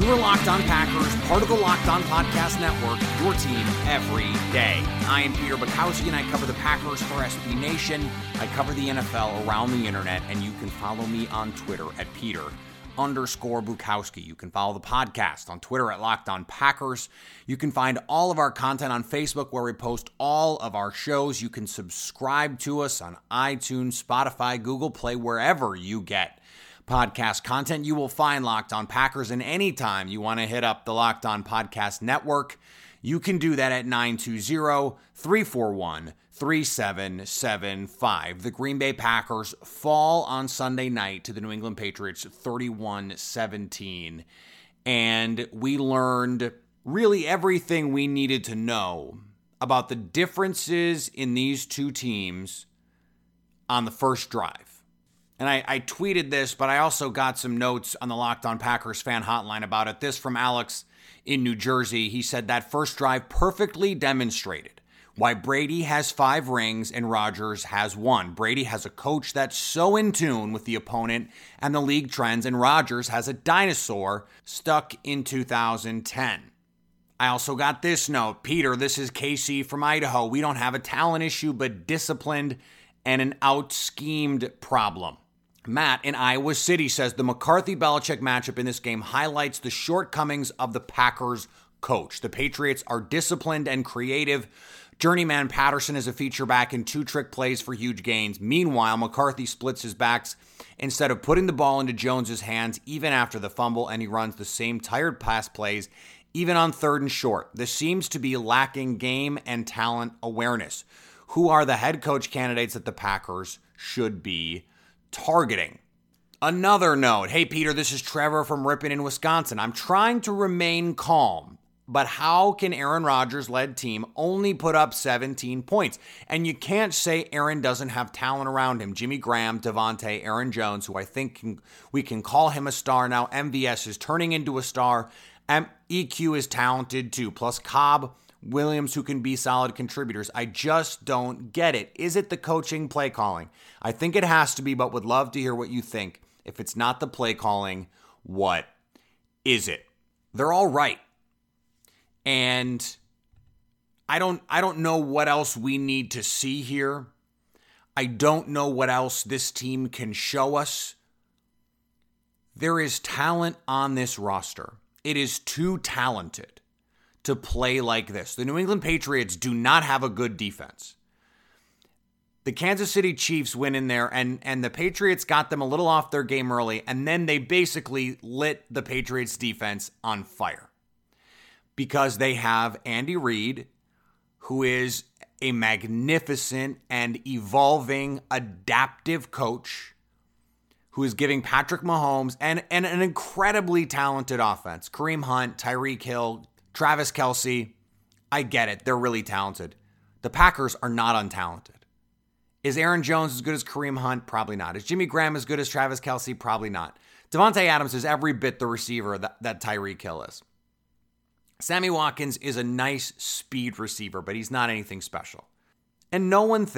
You are Locked On Packers, part of the Locked On Podcast Network, your team every day. I am Peter Bukowski, and I cover the Packers for SP Nation. I cover the NFL around the internet, and you can follow me on Twitter at Peter_Bukowski. You can follow the podcast on Twitter at Locked On Packers. You can find all of our content on Facebook, where we post all of our shows. You can subscribe to us on iTunes, Spotify, Google Play, wherever you get podcast content. You will find Locked On Packers, and anytime you want to hit up the Locked On Podcast Network, you can do that at 920-341-3775. The Green Bay Packers fall on Sunday night to the New England Patriots 31-17, and we learned really everything we needed to know about the differences in these two teams on the first drive. And I tweeted this, but I also got some notes on the Locked On Packers fan hotline about it. This from Alex in New Jersey. He said that first drive perfectly demonstrated why Brady has 5 rings and Rodgers has 1. Brady has a coach that's so in tune with the opponent and the league trends, and Rodgers has a dinosaur stuck in 2010. I also got this note. Peter, this is Casey from Idaho. We don't have a talent issue, but disciplined and an out-schemed problem. Matt in Iowa City says the McCarthy-Belichick matchup in this game highlights the shortcomings of the Packers coach. The Patriots are disciplined and creative. Journeyman Patterson is a feature back in 2 trick plays for huge gains. Meanwhile, McCarthy splits his backs instead of putting the ball into Jones's hands even after the fumble, and he runs the same tired pass plays even on 3rd and short. This seems to be lacking game and talent awareness. Who are the head coach candidates that the Packers should be targeting? Another note. Hey, Peter, this is Trevor from Ripon in Wisconsin. I'm trying to remain calm, but how can Aaron Rodgers-led team only put up 17 points? And you can't say Aaron doesn't have talent around him. Jimmy Graham, Devontae, Aaron Jones, who I think we can call him a star now. MVS is turning into a star. EQ is talented too, plus Cobb, Williams, who can be solid contributors. I just don't get it. Is it the coaching, play calling? I think it has to be, but would love to hear what you think. If it's not the play calling, what is it? They're all right. And I don't know what else we need to see here. I don't know what else this team can show us. There is talent on this roster. It is too talented to play like this. The New England Patriots do not have a good defense. The Kansas City Chiefs went in there, and the Patriots got them a little off their game early, and then they basically lit the Patriots defense on fire because they have Andy Reid, who is a magnificent and evolving, adaptive coach who is giving Patrick Mahomes and an incredibly talented offense. Kareem Hunt, Tyreek Hill, Travis Kelce, I get it. They're really talented. The Packers are not untalented. Is Aaron Jones as good as Kareem Hunt? Probably not. Is Jimmy Graham as good as Travis Kelce? Probably not. Devontae Adams is every bit the receiver that Tyreek Hill is. Sammy Watkins is a nice speed receiver, but he's not anything special. And no one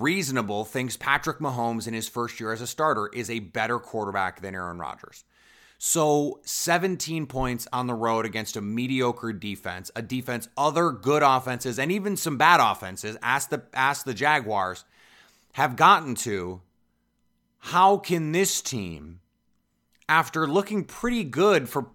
reasonable thinks Patrick Mahomes in his first year as a starter is a better quarterback than Aaron Rodgers. So 17 points on the road against a mediocre defense, a defense other good offenses and even some bad offenses, ask the Jaguars, have gotten to. How can this team, after looking pretty good for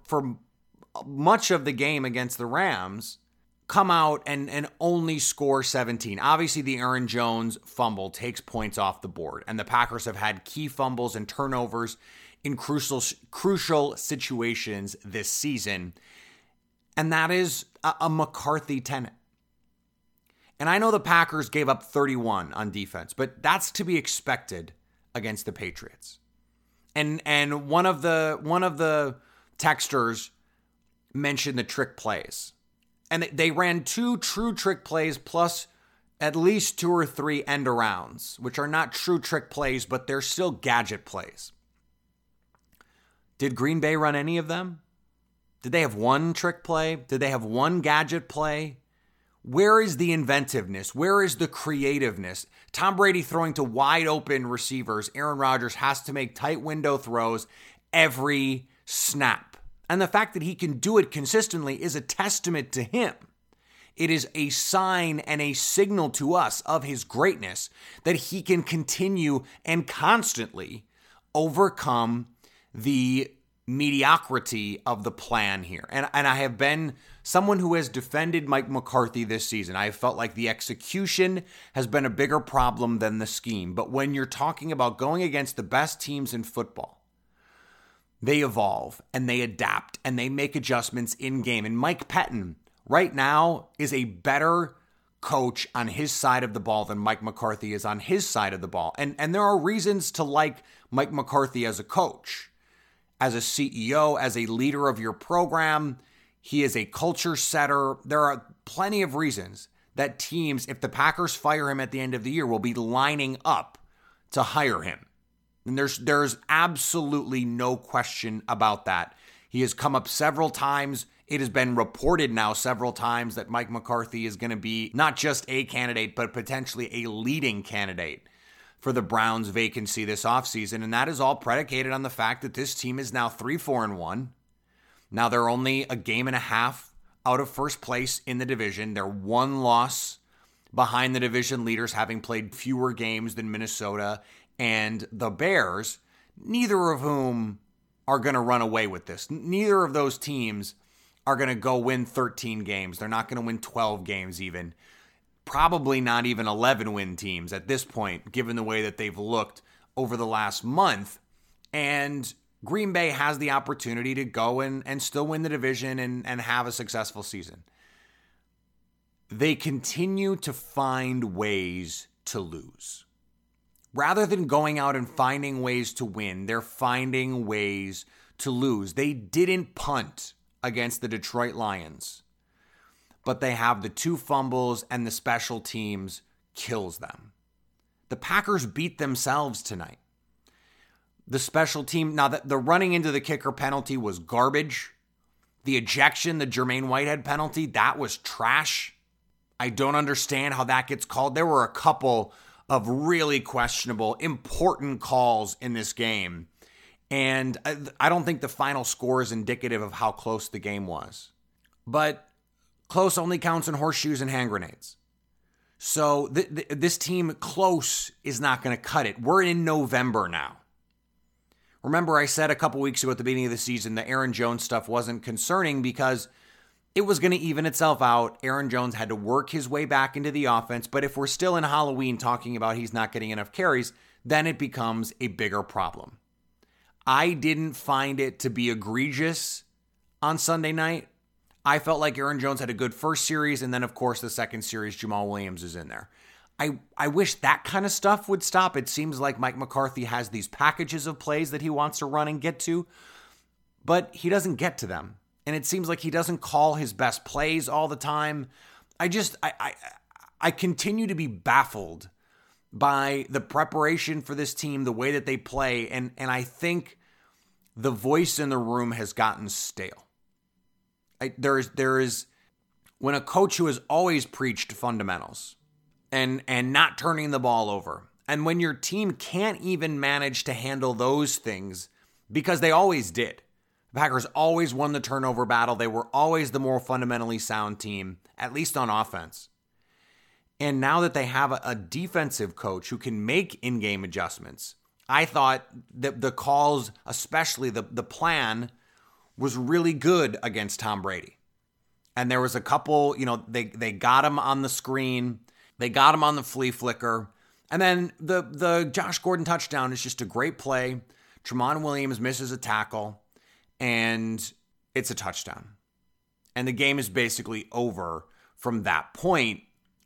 much of the game against the Rams, come out and only score 17? Obviously, the Aaron Jones fumble takes points off the board, and the Packers have had key fumbles and turnovers in crucial situations this season. And that is a McCarthy tenet. And I know the Packers gave up 31 on defense, but that's to be expected against the Patriots. And one of the texters mentioned the trick plays. And they ran two true trick plays plus at least two or three end arounds, which are not true trick plays, but they're still gadget plays. Did Green Bay run any of them? Did they have one trick play? Did they have one gadget play? Where is the inventiveness? Where is the creativeness? Tom Brady throwing to wide open receivers. Aaron Rodgers has to make tight window throws every snap. And the fact that he can do it consistently is a testament to him. It is a sign and a signal to us of his greatness that he can continue and constantly overcome the mediocrity of the plan here. And I have been someone who has defended Mike McCarthy this season. I have felt like the execution has been a bigger problem than the scheme. But when you're talking about going against the best teams in football, they evolve and they adapt and they make adjustments in game. And Mike Patton right now is a better coach on his side of the ball than Mike McCarthy is on his side of the ball. And there are reasons to like Mike McCarthy as a coach, as a CEO, as a leader of your program. He is a culture setter. There are plenty of reasons that teams, if the Packers fire him at the end of the year, will be lining up to hire him. And there's absolutely no question about that. He has come up several times. It has been reported now several times that Mike McCarthy is going to be not just a candidate, but potentially a leading candidate for the Browns vacancy this offseason. And that is all predicated on the fact that this team is now 3-4-1. Now they're only a game and a half out of first place in the division. They're one loss behind the division leaders, having played fewer games than Minnesota and the Bears, neither of whom are going to run away with this. Neither of those teams are going to go win 13 games. They're not going to win 12 games even. Probably not even 11-win teams at this point, given the way that they've looked over the last month. And Green Bay has the opportunity to go and still win the division and have a successful season. They continue to find ways to lose. Rather than going out and finding ways to win, they're finding ways to lose. They didn't punt against the Detroit Lions, but they have the two fumbles and the special teams kills them. The Packers beat themselves tonight. The special team, now the running into the kicker penalty was garbage. The ejection, the Jermaine Whitehead penalty, that was trash. I don't understand how that gets called. There were a couple of really questionable, important calls in this game. And I don't think the final score is indicative of how close the game was. But close only counts in horseshoes and hand grenades. So this team close is not going to cut it. We're in November now. Remember, I said a couple weeks ago at the beginning of the season, the Aaron Jones stuff wasn't concerning because it was going to even itself out. Aaron Jones had to work his way back into the offense. But if we're still in Halloween talking about he's not getting enough carries, then it becomes a bigger problem. I didn't find it to be egregious on Sunday night. I felt like Aaron Jones had a good first series, and then, of course, the second series, Jamal Williams is in there. I wish that kind of stuff would stop. It seems like Mike McCarthy has these packages of plays that he wants to run and get to, but he doesn't get to them. And it seems like he doesn't call his best plays all the time. I continue to be baffled by the preparation for this team, the way that they play, and I think the voice in the room has gotten stale. There is when a coach who has always preached fundamentals and not turning the ball over, and when your team can't even manage to handle those things because they always did. The Packers always won the turnover battle. They were always the more fundamentally sound team, at least on offense. And now that they have a defensive coach who can make in-game adjustments, I thought that the calls, especially the plan, was really good against Tom Brady. And there was a couple, they got him on the screen. They got him on the flea flicker. And then the Josh Gordon touchdown is just a great play. Tremon Williams misses a tackle, and it's a touchdown. And the game is basically over from that point.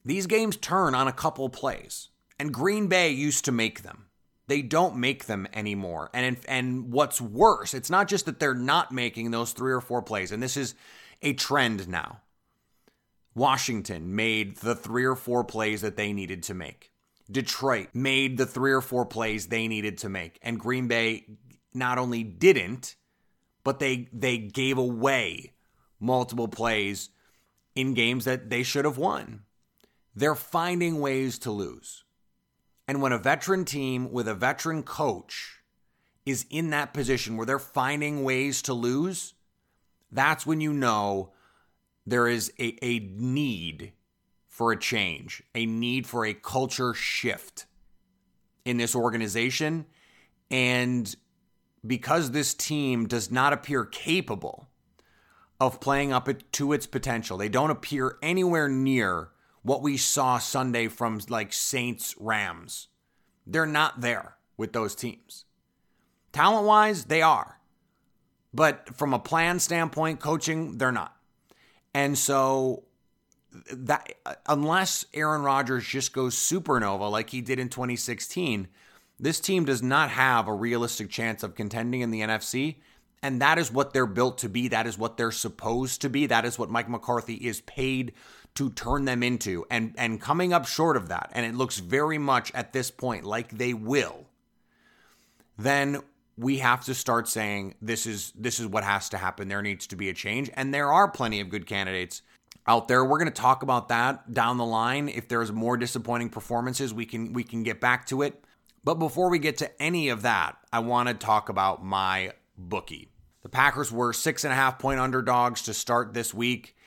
These games turn on a couple plays, and Green Bay used to make them. They don't make them anymore. And what's worse, it's not just that they're not making those three or four plays, and this is a trend now. Washington made the 3 or 4 plays that they needed to make. Detroit made the 3 or 4 plays they needed to make. And Green Bay not only didn't, but they gave away multiple plays in games that they should have won. They're finding ways to lose. And when a veteran team with a veteran coach is in that position where they're finding ways to lose, that's when you know there is a need for a change, a need for a culture shift in this organization. And because this team does not appear capable of playing up to its potential, they don't appear anywhere near what we saw Sunday from like Saints, Rams. They're not there with those teams. Talent-wise, they are. But from a plan standpoint, coaching, they're not. And so that unless Aaron Rodgers just goes supernova like he did in 2016, this team does not have a realistic chance of contending in the NFC. And that is what they're built to be. That is what they're supposed to be. That is what Mike McCarthy is paid to turn them into. And coming up short of that, and it looks very much at this point like they will, then we have to start saying this is what has to happen. There needs to be a change. And there are plenty of good candidates out there. We're going to talk about that down the line. If there's more disappointing performances, we can get back to it. But before we get to any of that, I want to talk about my bookie. The Packers were 6.5-point underdogs to start this week,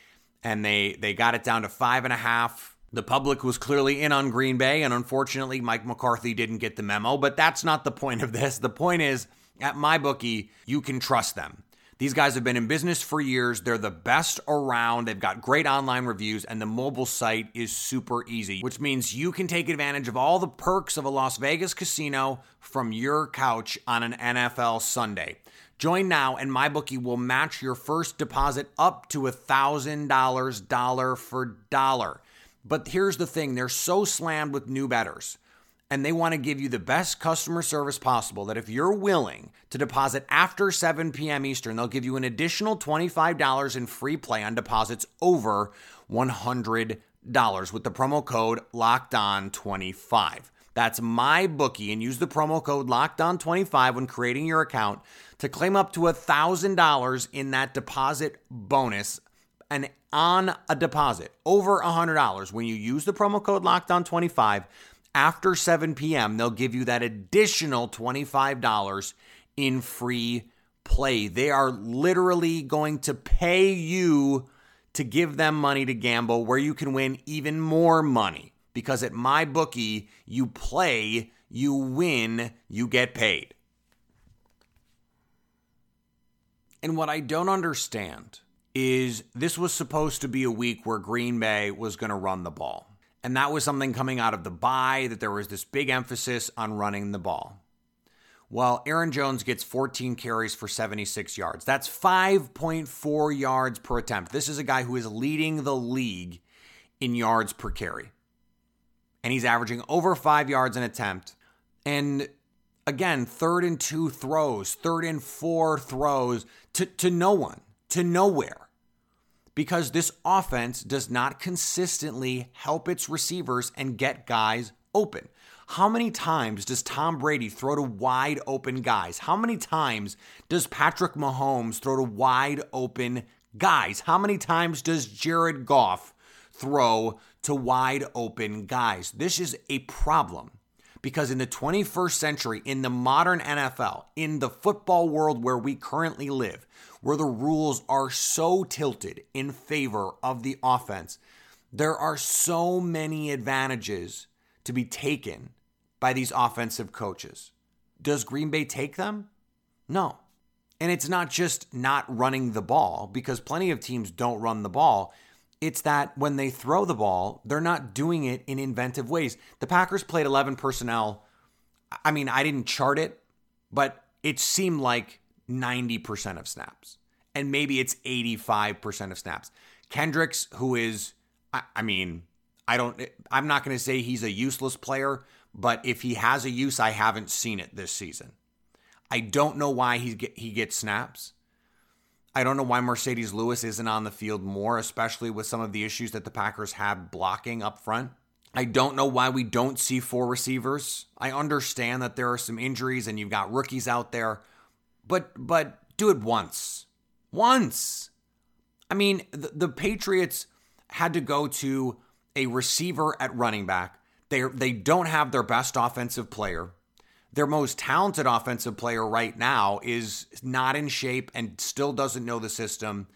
and they got it down to 5.5. The public was clearly in on Green Bay, and unfortunately, Mike McCarthy didn't get the memo, but that's not the point of this. The point is, at MyBookie, you can trust them. These guys have been in business for years. They're the best around. They've got great online reviews, and the mobile site is super easy, which means you can take advantage of all the perks of a Las Vegas casino from your couch on an NFL Sunday. Join now, and MyBookie will match your first deposit up to $1,000 dollar for dollar. But here's the thing. They're so slammed with new bettors, and they want to give you the best customer service possible that if you're willing to deposit after 7 p.m. Eastern, they'll give you an additional $25 in free play on deposits over $100 with the promo code LOCKEDON25. That's MyBookie, and use the promo code LOCKEDON25 when creating your account to claim up to $1,000 in that deposit bonus and on a deposit over $100 when you use the promo code LOCKEDON25. After 7 p.m., they'll give you that additional $25 in free play. They are literally going to pay you to give them money to gamble, where you can win even more money. Because at MyBookie, you play, you win, you get paid. And what I don't understand is this was supposed to be a week where Green Bay was going to run the ball. And that was something coming out of the bye, that there was this big emphasis on running the ball. Well, Aaron Jones gets 14 carries for 76 yards. That's 5.4 yards per attempt. This is a guy who is leading the league in yards per carry. And he's averaging over 5 yards an attempt. And again, 3rd and 2 throws, 3rd and 4 throws to no one, to nowhere. Because this offense does not consistently help its receivers and get guys open. How many times does Tom Brady throw to wide open guys? How many times does Patrick Mahomes throw to wide open guys? How many times does Jared Goff throw to wide open guys? This is a problem. Because in the 21st century, in the modern NFL, in the football world where we currently live, where the rules are so tilted in favor of the offense, there are so many advantages to be taken by these offensive coaches. Does Green Bay take them? No. And it's not just not running the ball, because plenty of teams don't run the ball. It's that when they throw the ball, they're not doing it in inventive ways. The Packers played 11 personnel. I mean, I didn't chart it, but it seemed like 90% of snaps. And maybe it's 85% of snaps. Kendricks, who is, I'm not going to say he's a useless player, but if he has a use, I haven't seen it this season. I don't know why he gets snaps. I don't know why Mercedes Lewis isn't on the field more, especially with some of the issues that the Packers have blocking up front. I don't know why we don't see four receivers. I understand that there are some injuries and you've got rookies out there, but do it once. Once. I mean, the Patriots had to go to a receiver at running back. They don't have their best offensive player. Their most talented offensive player right now is not in shape and still doesn't know the system.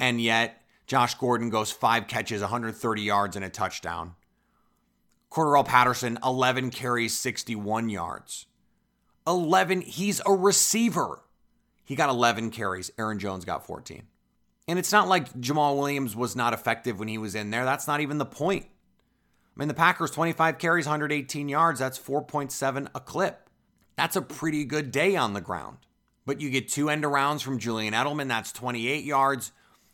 And yet Josh Gordon goes 5 catches, 130 yards and a touchdown. Cordarrelle Patterson, 11 carries, 61 yards. 11, he's a receiver. He got 11 carries. Aaron Jones got 14. And it's not like Jamal Williams was not effective when he was in there. That's not even the point. I mean, the Packers, 25 carries, 118 yards. That's 4.7 a clip. That's a pretty good day on the ground. But you get 2 end arounds from Julian Edelman. That's 28 yards.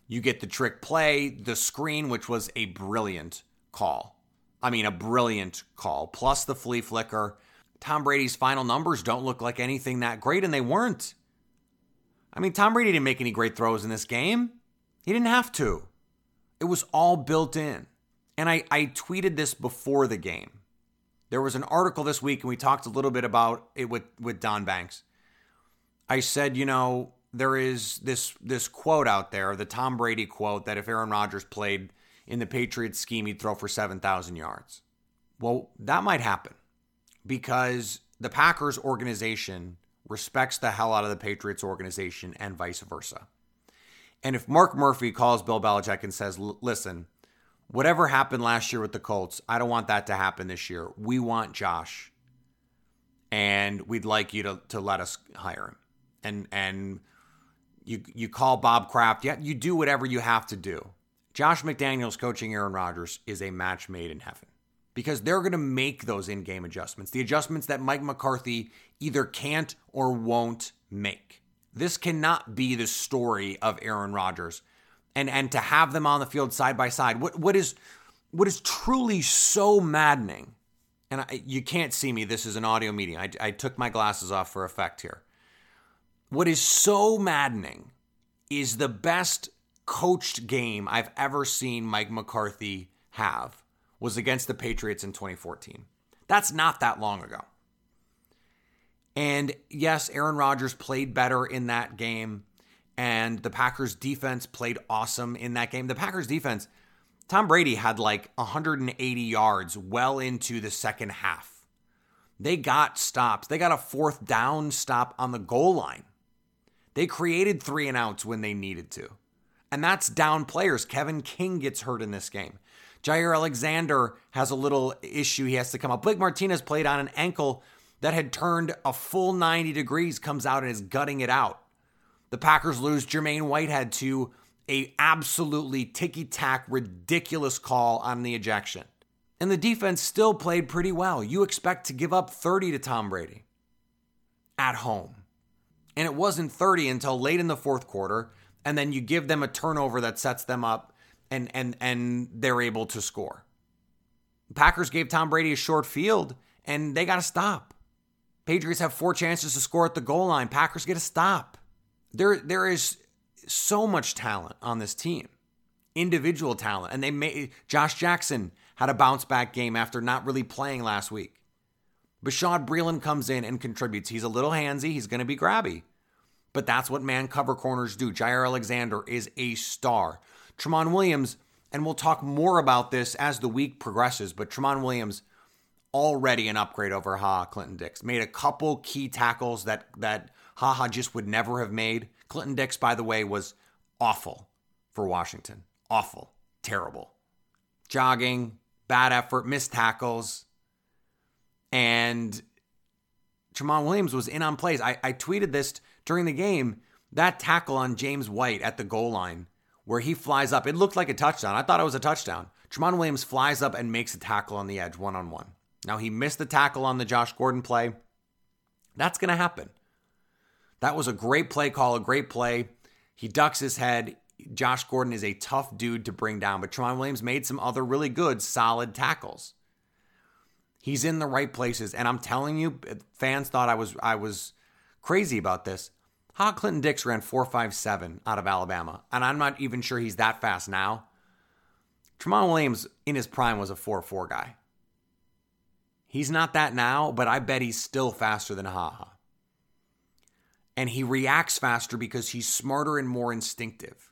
You get the trick play, the screen, which was a brilliant call. Plus the flea flicker. Tom Brady's final numbers don't look like anything that great, and they weren't. I mean, Tom Brady didn't make any great throws in this game. He didn't have to. It was all built in. And I tweeted this before the game. There was an article this week, and we talked a little bit about it with Don Banks. I said, you know, there is this quote out there, the Tom Brady quote, that if Aaron Rodgers played in the Patriots scheme, he'd throw for 7,000 yards. Well, that might happen because the Packers organization respects the hell out of the Patriots organization and vice versa. And if Mark Murphy calls Bill Belichick and says, listen, whatever happened last year with the Colts, I don't want that to happen this year. We want Josh. And we'd like you to let us hire him. And you call Bob Kraft. Yeah, you do whatever you have to do. Josh McDaniels coaching Aaron Rodgers is a match made in heaven because they're going to make those in-game adjustments, the adjustments that Mike McCarthy either can't or won't make. This cannot be the story of Aaron Rodgers. And to have them on the field side by side, what is truly so maddening, and you can't see me, this is an audio medium. I took my glasses off for effect here. What is so maddening is the best coached game I've ever seen Mike McCarthy have was against the Patriots in 2014. That's not that long ago. And yes, Aaron Rodgers played better in that game, and the Packers defense played awesome in that game. The Packers defense, Tom Brady had like 180 yards well into the second half. They got stops. They got a 4th down stop on the goal line. They created 3 and outs when they needed to. And that's down players. Kevin King gets hurt in this game. Jair Alexander has a little issue. He has to come out. Blake Martinez played on an ankle that had turned a full 90 degrees, comes out and is gutting it out. The Packers lose Jermaine Whitehead to a absolutely ticky-tack, ridiculous call on the ejection. And the defense still played pretty well. You expect to give up 30 to Tom Brady at home. And it wasn't 30 until late in the 4th quarter. And then you give them a turnover that sets them up, and they're able to score. The Packers gave Tom Brady a short field, and they got to stop. Patriots have 4 chances to score at the goal line. Packers get a stop. There is so much talent on this team, individual talent, and Josh Jackson had a bounce back game after not really playing last week. Bashad Breeland comes in and contributes. He's a little handsy. He's going to be grabby. But that's what man cover corners do. Jair Alexander is a star. Tremon Williams, and we'll talk more about this as the week progresses, but Tremon Williams, already an upgrade over Ha-Ha Clinton-Dix, made a couple key tackles that Ha-Ha just would never have made. Clinton-Dix, by the way, was awful for Washington. Awful. Terrible. Jogging, bad effort, missed tackles, and Tremon Williams was in on plays. I tweeted this during the game, that tackle on James White at the goal line where he flies up. It looked like a touchdown. I thought it was a touchdown. Tremon Williams flies up and makes a tackle on the edge one-on-one. Now, he missed the tackle on the Josh Gordon play. That's going to happen. That was a great play call, a great play. He ducks his head. Josh Gordon is a tough dude to bring down, but Tremon Williams made some other really good, solid tackles. He's in the right places, and I'm telling you, fans thought I was crazy about this. Ha-Ha Clinton-Dix ran 4.57 out of Alabama, and I'm not even sure he's that fast now. Tremon Williams in his prime was a 4.4 guy. He's not that now, but I bet he's still faster than Ha-Ha. And he reacts faster because he's smarter and more instinctive.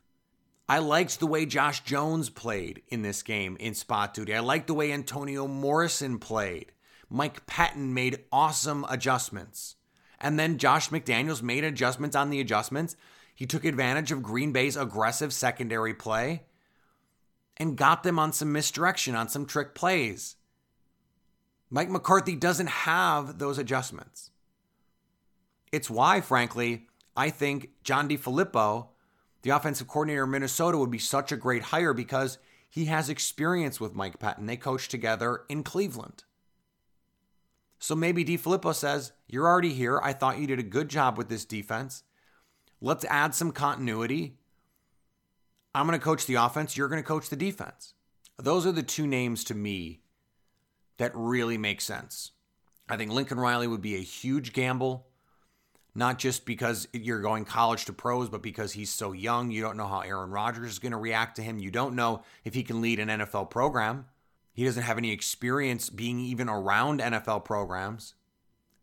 I liked the way Josh Jones played in this game in spot duty. I liked the way Antonio Morrison played. Mike Patton made awesome adjustments. And then Josh McDaniels made adjustments on the adjustments. He took advantage of Green Bay's aggressive secondary play and got them on some misdirection, on some trick plays. Mike McCarthy doesn't have those adjustments. It's why, frankly, I think John DeFilippo, the offensive coordinator of Minnesota, would be such a great hire because he has experience with Mike Patton. They coached together in Cleveland. So maybe DeFilippo says, you're already here. I thought you did a good job with this defense. Let's add some continuity. I'm going to coach the offense. You're going to coach the defense. Those are the two names to me that really make sense. I think Lincoln Riley would be a huge gamble. Not just because you're going college to pros, but because he's so young. You don't know how Aaron Rodgers is going to react to him. You don't know if he can lead an NFL program. He doesn't have any experience being even around NFL programs.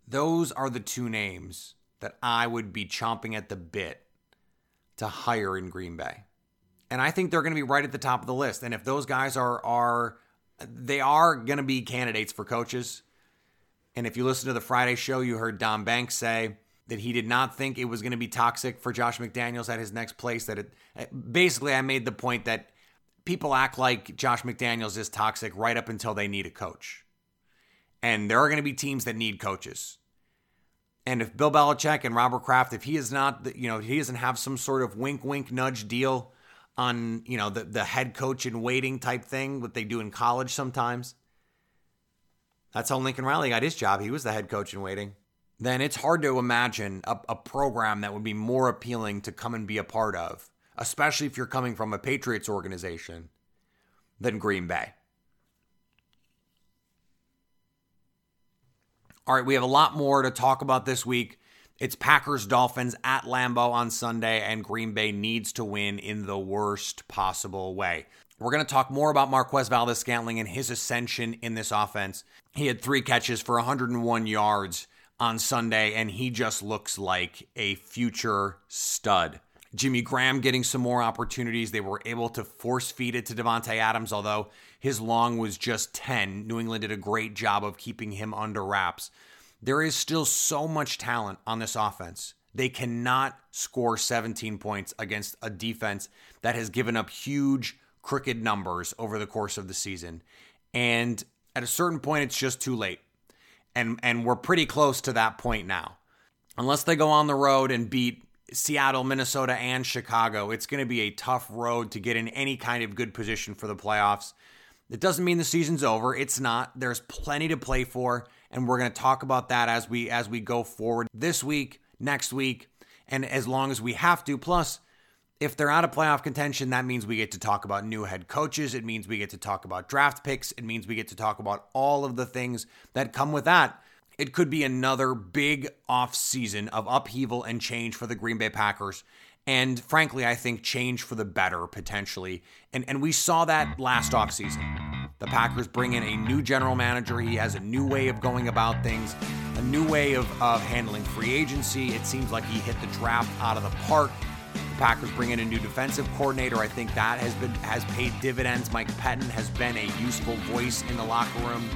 Those are the two names that I would be chomping at the bit to hire in Green Bay. And I think they're going to be right at the top of the list. And if those guys are going to be candidates for coaches. And if you listen to the Friday show, you heard Don Banks say that he did not think it was going to be toxic for Josh McDaniels at his next place. Basically, I made the point that people act like Josh McDaniels is toxic right up until they need a coach. And there are going to be teams that need coaches. And if Bill Belichick and Robert Kraft, if he is not, he doesn't have some sort of wink, wink, nudge deal on, the head coach in waiting type thing, what they do in college sometimes. That's how Lincoln Riley got his job. He was the head coach in waiting. Then it's hard to imagine a program that would be more appealing to come and be a part of, especially if you're coming from a Patriots organization, than Green Bay. All right, we have a lot more to talk about this week. It's Packers-Dolphins at Lambeau on Sunday, and Green Bay needs to win in the worst possible way. We're going to talk more about Marquez Valdes-Scantling and his ascension in this offense. He had 3 catches for 101 yards on Sunday, and he just looks like a future stud. Jimmy Graham getting some more opportunities. They were able to force feed it to Devontae Adams, although his long was just 10. New England did a great job of keeping him under wraps. There is still so much talent on this offense. They cannot score 17 points against a defense that has given up huge, crooked numbers over the course of the season. And at a certain point, it's just too late. And we're pretty close to that point now. Unless they go on the road and beat Seattle, Minnesota, and Chicago, it's going to be a tough road to get in any kind of good position for the playoffs. It doesn't mean the season's over. It's not. There's plenty to play for, and we're going to talk about that as we go forward this week, next week, and as long as we have to. Plus, if they're out of playoff contention, that means we get to talk about new head coaches. It means we get to talk about draft picks. It means we get to talk about all of the things that come with that. It could be another big offseason of upheaval and change for the Green Bay Packers. And frankly, I think change for the better, potentially. And we saw that last offseason. The Packers bring in a new general manager. He has a new way of going about things, a new way of handling free agency. It seems like he hit the draft out of the park. Packers bring in a new defensive coordinator. I think that has paid dividends. Mike Pettine has been a useful voice in the locker room.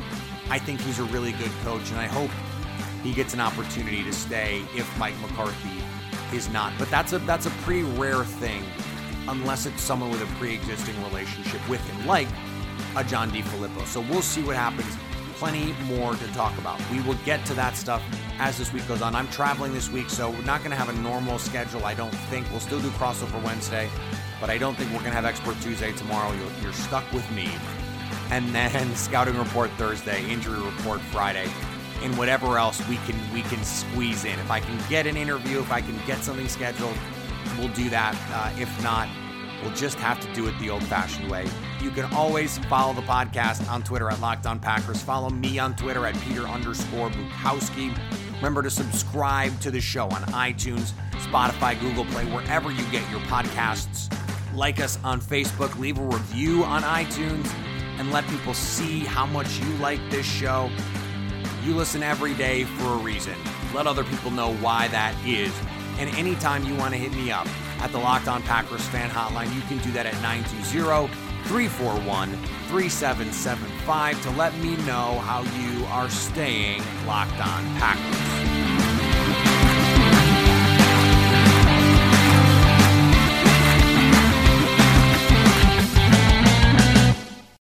I think he's a really good coach, and I hope he gets an opportunity to stay if Mike McCarthy is not. But that's a pretty rare thing, unless it's someone with a pre-existing relationship with him, like a John DeFilippo. So we'll see what happens. Plenty more to talk about. We will get to that stuff as this week goes on. I'm traveling this week, so we're not going to have a normal schedule, I don't think. We'll still do crossover Wednesday, but I don't think we're going to have Expert Tuesday tomorrow. You're stuck with me. And then Scouting Report Thursday, Injury Report Friday, and whatever else we can squeeze in. If I can get an interview, if I can get something scheduled, we'll do that. If not, we'll just have to do it the old-fashioned way. You can always follow the podcast on Twitter at Locked On Packers. Follow me on Twitter at Peter_Bukowski. Remember to subscribe to the show on iTunes, Spotify, Google Play, wherever you get your podcasts. Like us on Facebook, leave a review on iTunes, and let people see how much you like this show. You listen every day for a reason. Let other people know why that is. And anytime you want to hit me up at the Locked On Packers fan hotline, you can do that at 920-341-3775 to let me know how you are staying Locked On Packers.